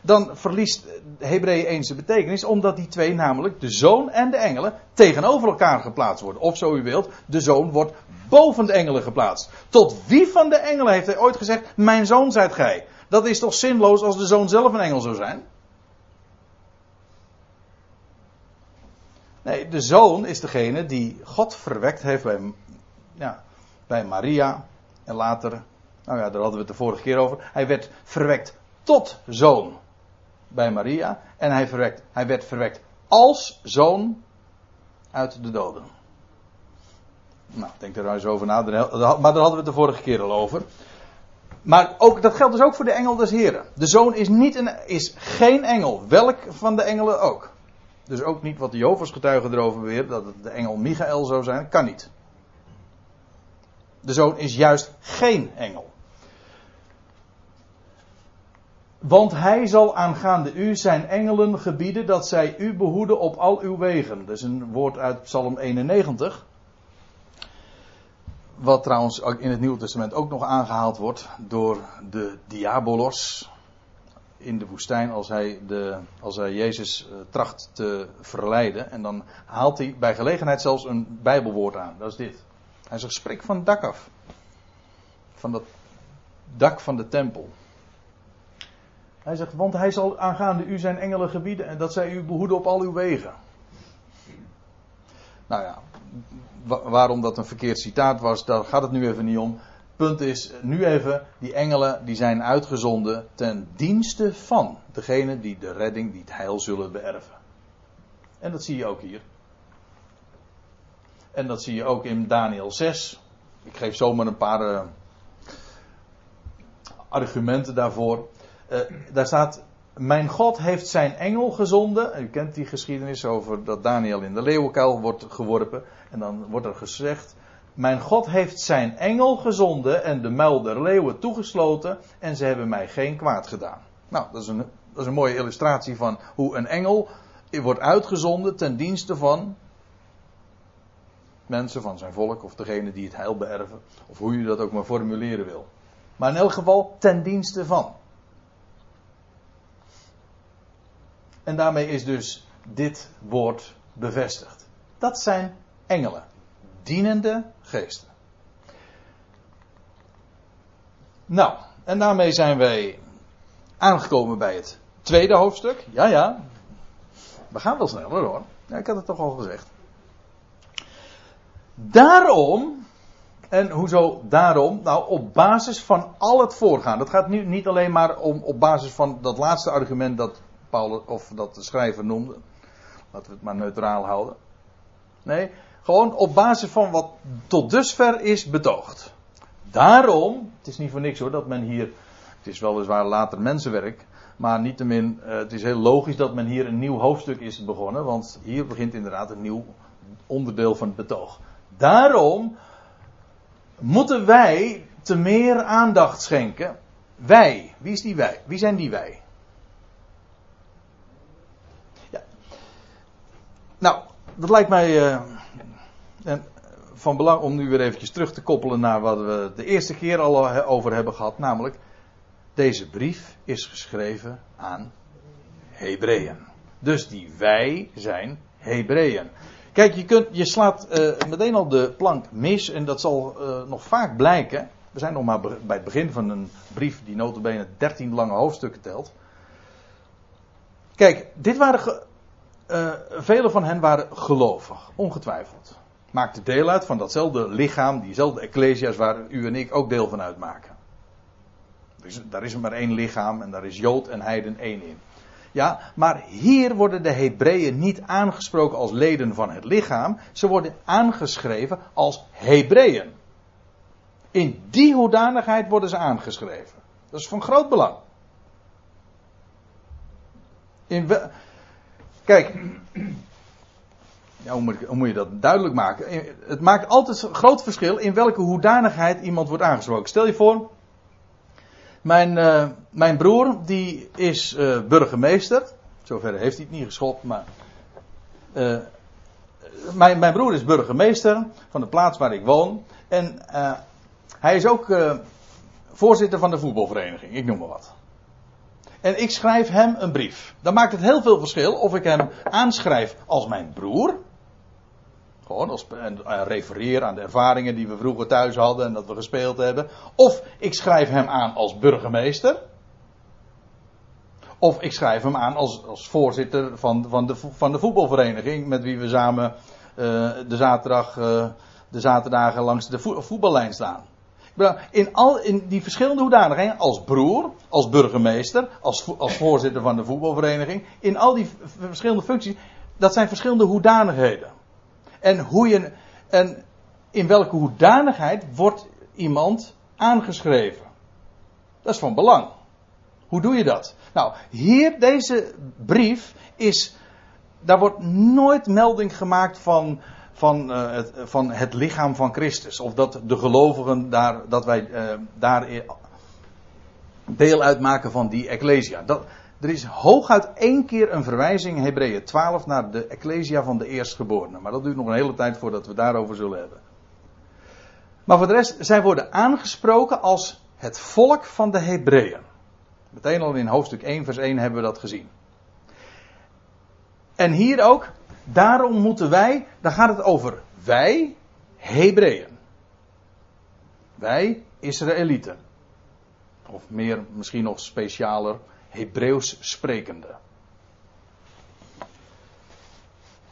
dan verliest Hebreeën één zijn betekenis, omdat die twee namelijk, de zoon en de engelen, tegenover elkaar geplaatst worden. Of zo u wilt, de zoon wordt boven de engelen geplaatst. Tot wie van de engelen heeft hij ooit gezegd, mijn zoon zijt gij? Dat is toch zinloos als de zoon zelf een engel zou zijn? Nee, de zoon is degene die God verwekt heeft bij, ja, bij Maria en later, nou ja, daar hadden we het de vorige keer over. Hij werd verwekt tot zoon bij Maria en hij, verwekt, hij werd verwekt als zoon uit de doden. Nou, denk er nou eens over na. Maar daar hadden we het de vorige keer al over. Maar ook, dat geldt dus ook voor de engel des Heren. De zoon is, niet een, is geen engel. Welk van de engelen ook. Dus ook niet wat de Jehovah's getuigen erover beweren. Dat het de engel Michaël zou zijn. Kan niet. De zoon is juist geen engel. Want hij zal aangaande u zijn engelen gebieden dat zij u behoeden op al uw wegen. Dat is een woord uit Psalm eenennegentig. Wat trouwens in het Nieuwe Testament ook nog aangehaald wordt door de diabolos in de woestijn als hij, de, als hij Jezus tracht te verleiden. En dan haalt hij bij gelegenheid zelfs een Bijbelwoord aan. Dat is dit. Hij zegt, spreek van het dak af. Van dat dak van de tempel. Hij zegt, want hij zal aangaande u zijn engelen gebieden en dat zij u behoeden op al uw wegen. Nou ja, waarom dat een verkeerd citaat was, daar gaat het nu even niet om. Punt is, nu even, die engelen die zijn uitgezonden ten dienste van degene die de redding, die het heil zullen beërven. En dat zie je ook hier. En dat zie je ook in Daniël zes. Ik geef zomaar een paar uh, argumenten daarvoor. Uh, daar staat, mijn God heeft zijn engel gezonden. U kent die geschiedenis over dat Daniël in de leeuwenkuil wordt geworpen. En dan wordt er gezegd, mijn God heeft zijn engel gezonden en de muil der leeuwen toegesloten. En ze hebben mij geen kwaad gedaan. Nou, dat is een, dat is een mooie illustratie van hoe een engel wordt uitgezonden ten dienste van mensen, van zijn volk of degene die het heil beërven. Of hoe je dat ook maar formuleren wil. Maar in elk geval ten dienste van. En daarmee is dus dit woord bevestigd. Dat zijn engelen. Dienende geesten. Nou, en daarmee zijn wij aangekomen bij het tweede hoofdstuk. Ja, ja. We gaan wel sneller hoor. Ja, ik had het toch al gezegd. Daarom, en hoezo daarom? Nou, op basis van al het voorgaan. Dat gaat nu niet alleen maar om op basis van dat laatste argument dat Paulus, of dat de schrijver noemde. Laten we het maar neutraal houden. Nee, gewoon op basis van wat tot dusver is betoogd. Daarom, het is niet voor niks hoor dat men hier, het is weliswaar later mensenwerk, maar niettemin, het is heel logisch dat men hier een nieuw hoofdstuk is begonnen, want hier begint inderdaad een nieuw onderdeel van het betoog. Daarom moeten wij te meer aandacht schenken. Wij, wie is die wij? Wie zijn die wij? Nou, dat lijkt mij uh, en van belang om nu weer eventjes terug te koppelen naar wat we de eerste keer al over hebben gehad. Namelijk, deze brief is geschreven aan Hebreeën. Dus die wij zijn Hebreeën. Kijk, je, kunt, je slaat uh, meteen al de plank mis en dat zal uh, nog vaak blijken. We zijn nog maar bij het begin van een brief die nota bene dertien lange hoofdstukken telt. Kijk, dit waren... Ge- Uh, velen van hen waren gelovig, ongetwijfeld. Maakten deel uit van datzelfde lichaam, diezelfde Ecclesia's waar u en ik ook deel van uitmaken. Dus daar is er maar één lichaam en daar is Jood en Heiden één in. Ja, maar hier worden de Hebreeën niet aangesproken als leden van het lichaam. Ze worden aangeschreven als Hebreeën. In die hoedanigheid worden ze aangeschreven. Dat is van groot belang. In wel... Kijk, ja, hoe, moet ik, hoe moet je dat duidelijk maken? Het maakt altijd een groot verschil in welke hoedanigheid iemand wordt aangesproken. Stel je voor, mijn, uh, mijn broer die is uh, burgemeester. Zover heeft hij het niet geschopt, maar... Uh, mijn, mijn broer is burgemeester van de plaats waar ik woon. En uh, hij is ook uh, voorzitter van de voetbalvereniging, ik noem maar wat. En ik schrijf hem een brief. Dan maakt het heel veel verschil of ik hem aanschrijf als mijn broer. Gewoon als, en refereer aan de ervaringen die we vroeger thuis hadden en dat we gespeeld hebben. Of ik schrijf hem aan als burgemeester. Of ik schrijf hem aan als, als voorzitter van, van, de, van de voetbalvereniging. Met wie we samen uh, de, zaterdag, uh, de zaterdagen langs de vo- voetballijn staan. In, al, in die verschillende hoedanigheden, als broer, als burgemeester, als, vo, als voorzitter van de voetbalvereniging, in al die v- verschillende functies dat zijn verschillende hoedanigheden. En, hoe je, en in welke hoedanigheid wordt iemand aangeschreven? Dat is van belang. Hoe doe je dat? Nou, hier deze brief is... Daar wordt nooit melding gemaakt van, van, uh, het, van het lichaam van Christus. Of dat de gelovigen daar, dat wij uh, daar deel uitmaken van die Ecclesia. Dat, er is hooguit één keer een verwijzing, Hebreeën twaalf, naar de Ecclesia van de eerstgeborenen. Maar dat duurt nog een hele tijd voordat we daarover zullen hebben. Maar voor de rest, zij worden aangesproken als het volk van de Hebreeën. Meteen al in hoofdstuk één, vers één hebben we dat gezien. En hier ook, daarom moeten wij, daar gaat het over wij, Hebreeën. Wij, Israëlieten. Of meer, misschien nog specialer, Hebreeuws sprekende.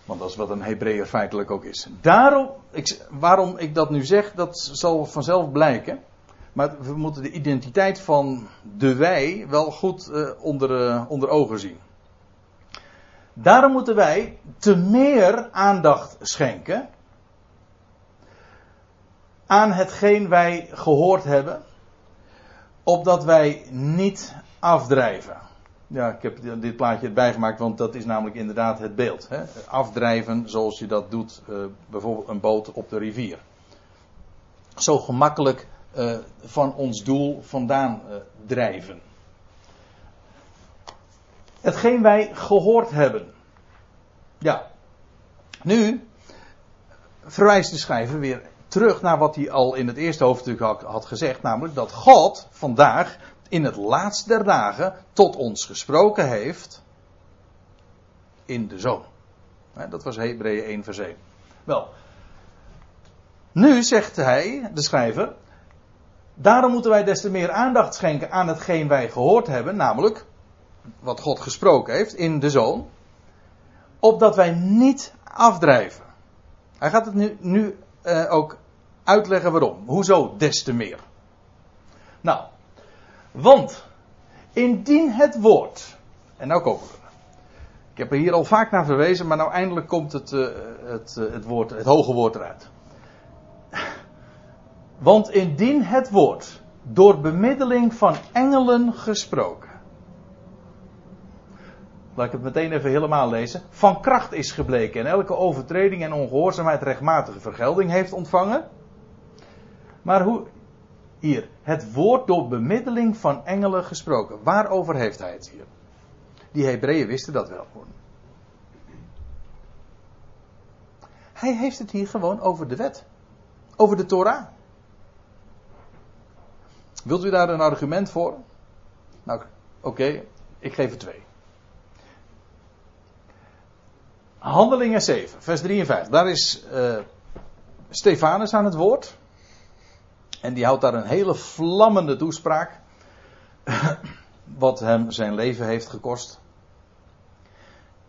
Want dat is wat een Hebreeër feitelijk ook is. Daarom, ik, waarom ik dat nu zeg, dat zal vanzelf blijken. Maar we moeten de identiteit van de wij wel goed uh, onder, uh, onder ogen zien. Daarom moeten wij te meer aandacht schenken aan hetgeen wij gehoord hebben, opdat wij niet afdrijven. Ja, ik heb dit plaatje erbij gemaakt, want dat is namelijk inderdaad het beeld. Hè? Afdrijven zoals je dat doet, uh, bijvoorbeeld een boot op de rivier. Zo gemakkelijk uh, van ons doel vandaan uh, drijven. Hetgeen wij gehoord hebben. Ja. Nu verwijst de schrijver weer terug naar wat hij al in het eerste hoofdstuk had gezegd. Namelijk dat God vandaag in het laatst der dagen tot ons gesproken heeft in de Zoon. Dat was Hebreeën één vers één. Wel. Nu zegt hij, de schrijver, daarom moeten wij des te meer aandacht schenken aan hetgeen wij gehoord hebben. Namelijk wat God gesproken heeft in de Zoon, opdat wij niet afdrijven. Hij gaat het nu, nu uh, ook uitleggen waarom. Hoezo des te meer? Nou, want indien het woord, en nou komen we. Ik heb er hier al vaak naar verwezen, maar nou eindelijk komt het, uh, het, uh, het, woord, het hoge woord eruit. Want indien het woord door bemiddeling van engelen gesproken. Laat ik het meteen even helemaal lezen. Van kracht is gebleken en elke overtreding en ongehoorzaamheid rechtmatige vergelding heeft ontvangen. Maar hoe... Hier, het woord door bemiddeling van engelen gesproken. Waarover heeft hij het hier? Die Hebreeën wisten dat wel. Hij heeft het hier gewoon over de wet. Over de Torah. Wilt u daar een argument voor? Nou, oké, okay, ik geef er twee. Handelingen zeven, vers drieënvijftig. Daar is uh, Stefanus aan het woord. En die houdt daar een hele vlammende toespraak. Wat hem zijn leven heeft gekost.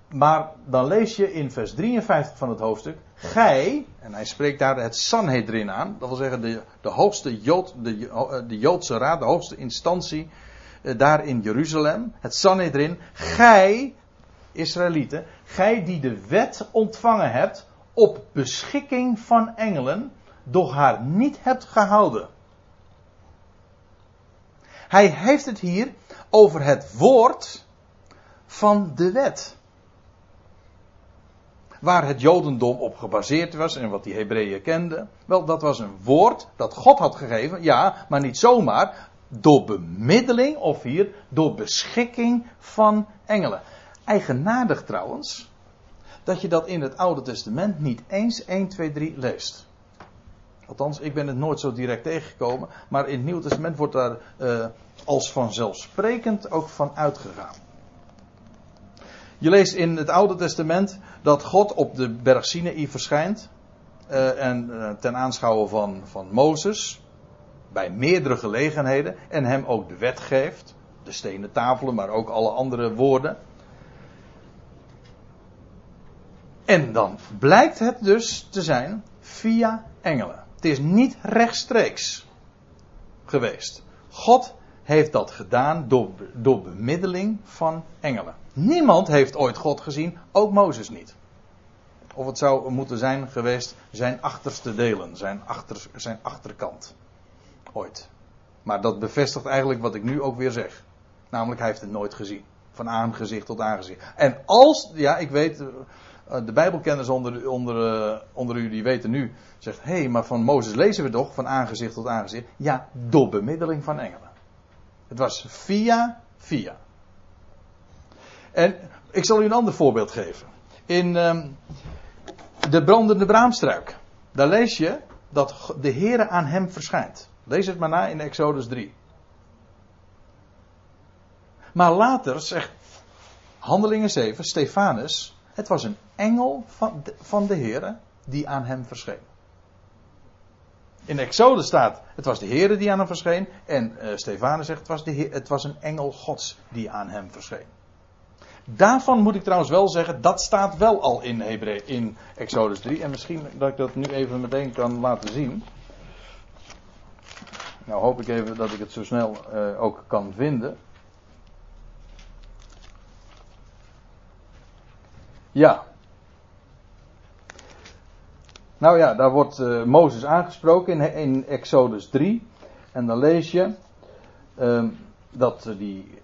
Maar dan lees je in vers drieënvijftig van het hoofdstuk. Gij, en hij spreekt daar het Sanhedrin aan. Dat wil zeggen de, de hoogste Jood, de, de Joodse raad, de hoogste instantie. Uh, daar in Jeruzalem. Het Sanhedrin. Gij... Israëlieten, gij die de wet ontvangen hebt op beschikking van engelen, doch haar niet hebt gehouden. Hij heeft het hier over het woord van de wet. Waar het Jodendom op gebaseerd was en wat die Hebreeën kenden. Wel, dat was een woord dat God had gegeven, ja, maar niet zomaar. Door bemiddeling, of hier, door beschikking van engelen. Eigenaardig trouwens, dat je dat in het Oude Testament niet eens één, twee, drie leest. Althans, ik ben het nooit zo direct tegengekomen, maar in het Nieuwe Testament wordt daar uh, als vanzelfsprekend ook van uitgegaan. Je leest in het Oude Testament dat God op de berg Sinaï verschijnt uh, en uh, ten aanschouwen van, van Mozes, bij meerdere gelegenheden, en hem ook de wet geeft, de stenen tafelen, maar ook alle andere woorden. En dan blijkt het dus te zijn via engelen. Het is niet rechtstreeks geweest. God heeft dat gedaan door, door bemiddeling van engelen. Niemand heeft ooit God gezien, ook Mozes niet. Of het zou moeten zijn geweest zijn achterste delen, zijn, achter, zijn achterkant. Ooit. Maar dat bevestigt eigenlijk wat ik nu ook weer zeg. Namelijk, hij heeft het nooit gezien. Van aangezicht tot aangezicht. En als, ja, ik weet, de Bijbelkenners onder, onder, onder u die weten nu, zegt, hé, hey, maar van Mozes lezen we toch, van aangezicht tot aangezicht. Ja, door bemiddeling van engelen. Het was via, via. En ik zal u een ander voorbeeld geven. In um, de brandende braamstruik. Daar lees je dat de Heere aan hem verschijnt. Lees het maar na in Exodus drie. Maar later zegt Handelingen zeven, Stefanus, het was een engel van de, van de Heere die aan hem verscheen. In Exodus staat, het was de Heere die aan hem verscheen. En uh, Stefanus zegt, het was, de Heer, het was een engel Gods die aan hem verscheen. Daarvan moet ik trouwens wel zeggen, dat staat wel al in, Hebreeën, in Exodus drie. En misschien dat ik dat nu even meteen kan laten zien. Nou hoop ik even dat ik het zo snel uh, ook kan vinden. Ja. Nou ja, daar wordt uh, Mozes aangesproken in, in Exodus drie. En dan lees je uh, dat uh, die...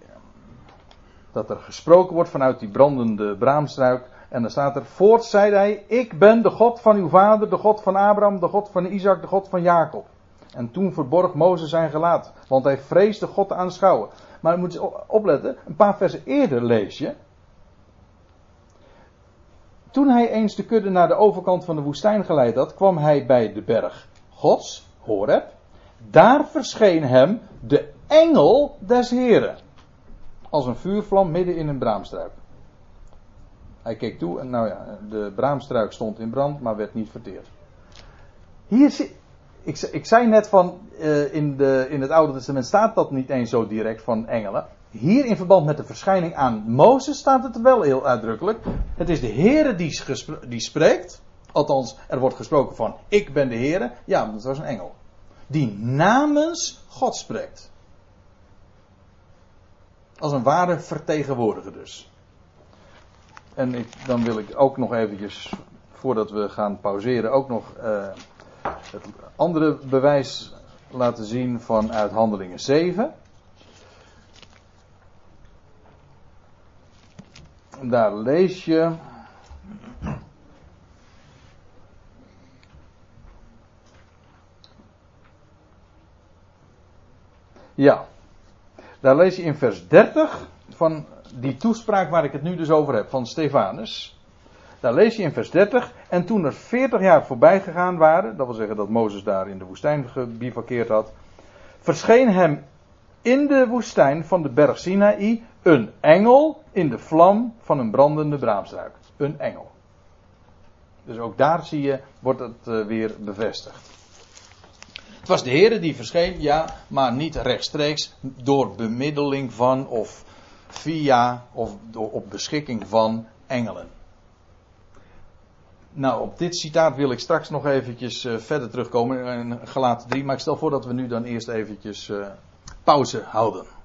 dat er gesproken wordt vanuit die brandende braamstruik. En dan staat er, voort zeide hij, ik ben de God van uw vader, de God van Abraham, de God van Isaac, de God van Jacob. En toen verborg Mozes zijn gelaat, want hij vreesde God te aanschouwen. Maar je moet eens opletten, een paar versen eerder lees je. Toen hij eens de kudde naar de overkant van de woestijn geleid had, kwam hij bij de berg Gods, Horeb. Daar verscheen hem de engel des Heren. Als een vuurvlam midden in een braamstruik. Hij keek toe en nou ja, de braamstruik stond in brand, maar werd niet verteerd. Hier zie, ik, ik zei net van, uh, in, de, in het Oude Testament staat dat niet eens zo direct van engelen. Hier in verband met de verschijning aan Mozes staat het wel heel uitdrukkelijk. Het is de Heere die, die spreekt. Althans, er wordt gesproken van, ik ben de Heere. Ja, want het was een engel. Die namens God spreekt. Als een ware vertegenwoordiger dus. En ik, dan wil ik ook nog eventjes, voordat we gaan pauzeren, ook nog uh, het andere bewijs laten zien vanuit Handelingen zeven. Daar lees je... Ja... Daar lees je in vers dertig van die toespraak waar ik het nu dus over heb, van Stefanus. Daar lees je in vers dertig, en toen er veertig jaar voorbij gegaan waren, dat wil zeggen dat Mozes daar in de woestijn gebivakkeerd had, verscheen hem in de woestijn van de berg Sinaï een engel in de vlam van een brandende braamstruik. Een engel. Dus ook daar zie je, wordt het weer bevestigd. Het was de Heere die verscheen, ja, maar niet rechtstreeks door bemiddeling van of via of door, op beschikking van engelen. Nou, op dit citaat wil ik straks nog eventjes uh, verder terugkomen in Galaten drie, maar ik stel voor dat we nu dan eerst eventjes uh, pauze houden.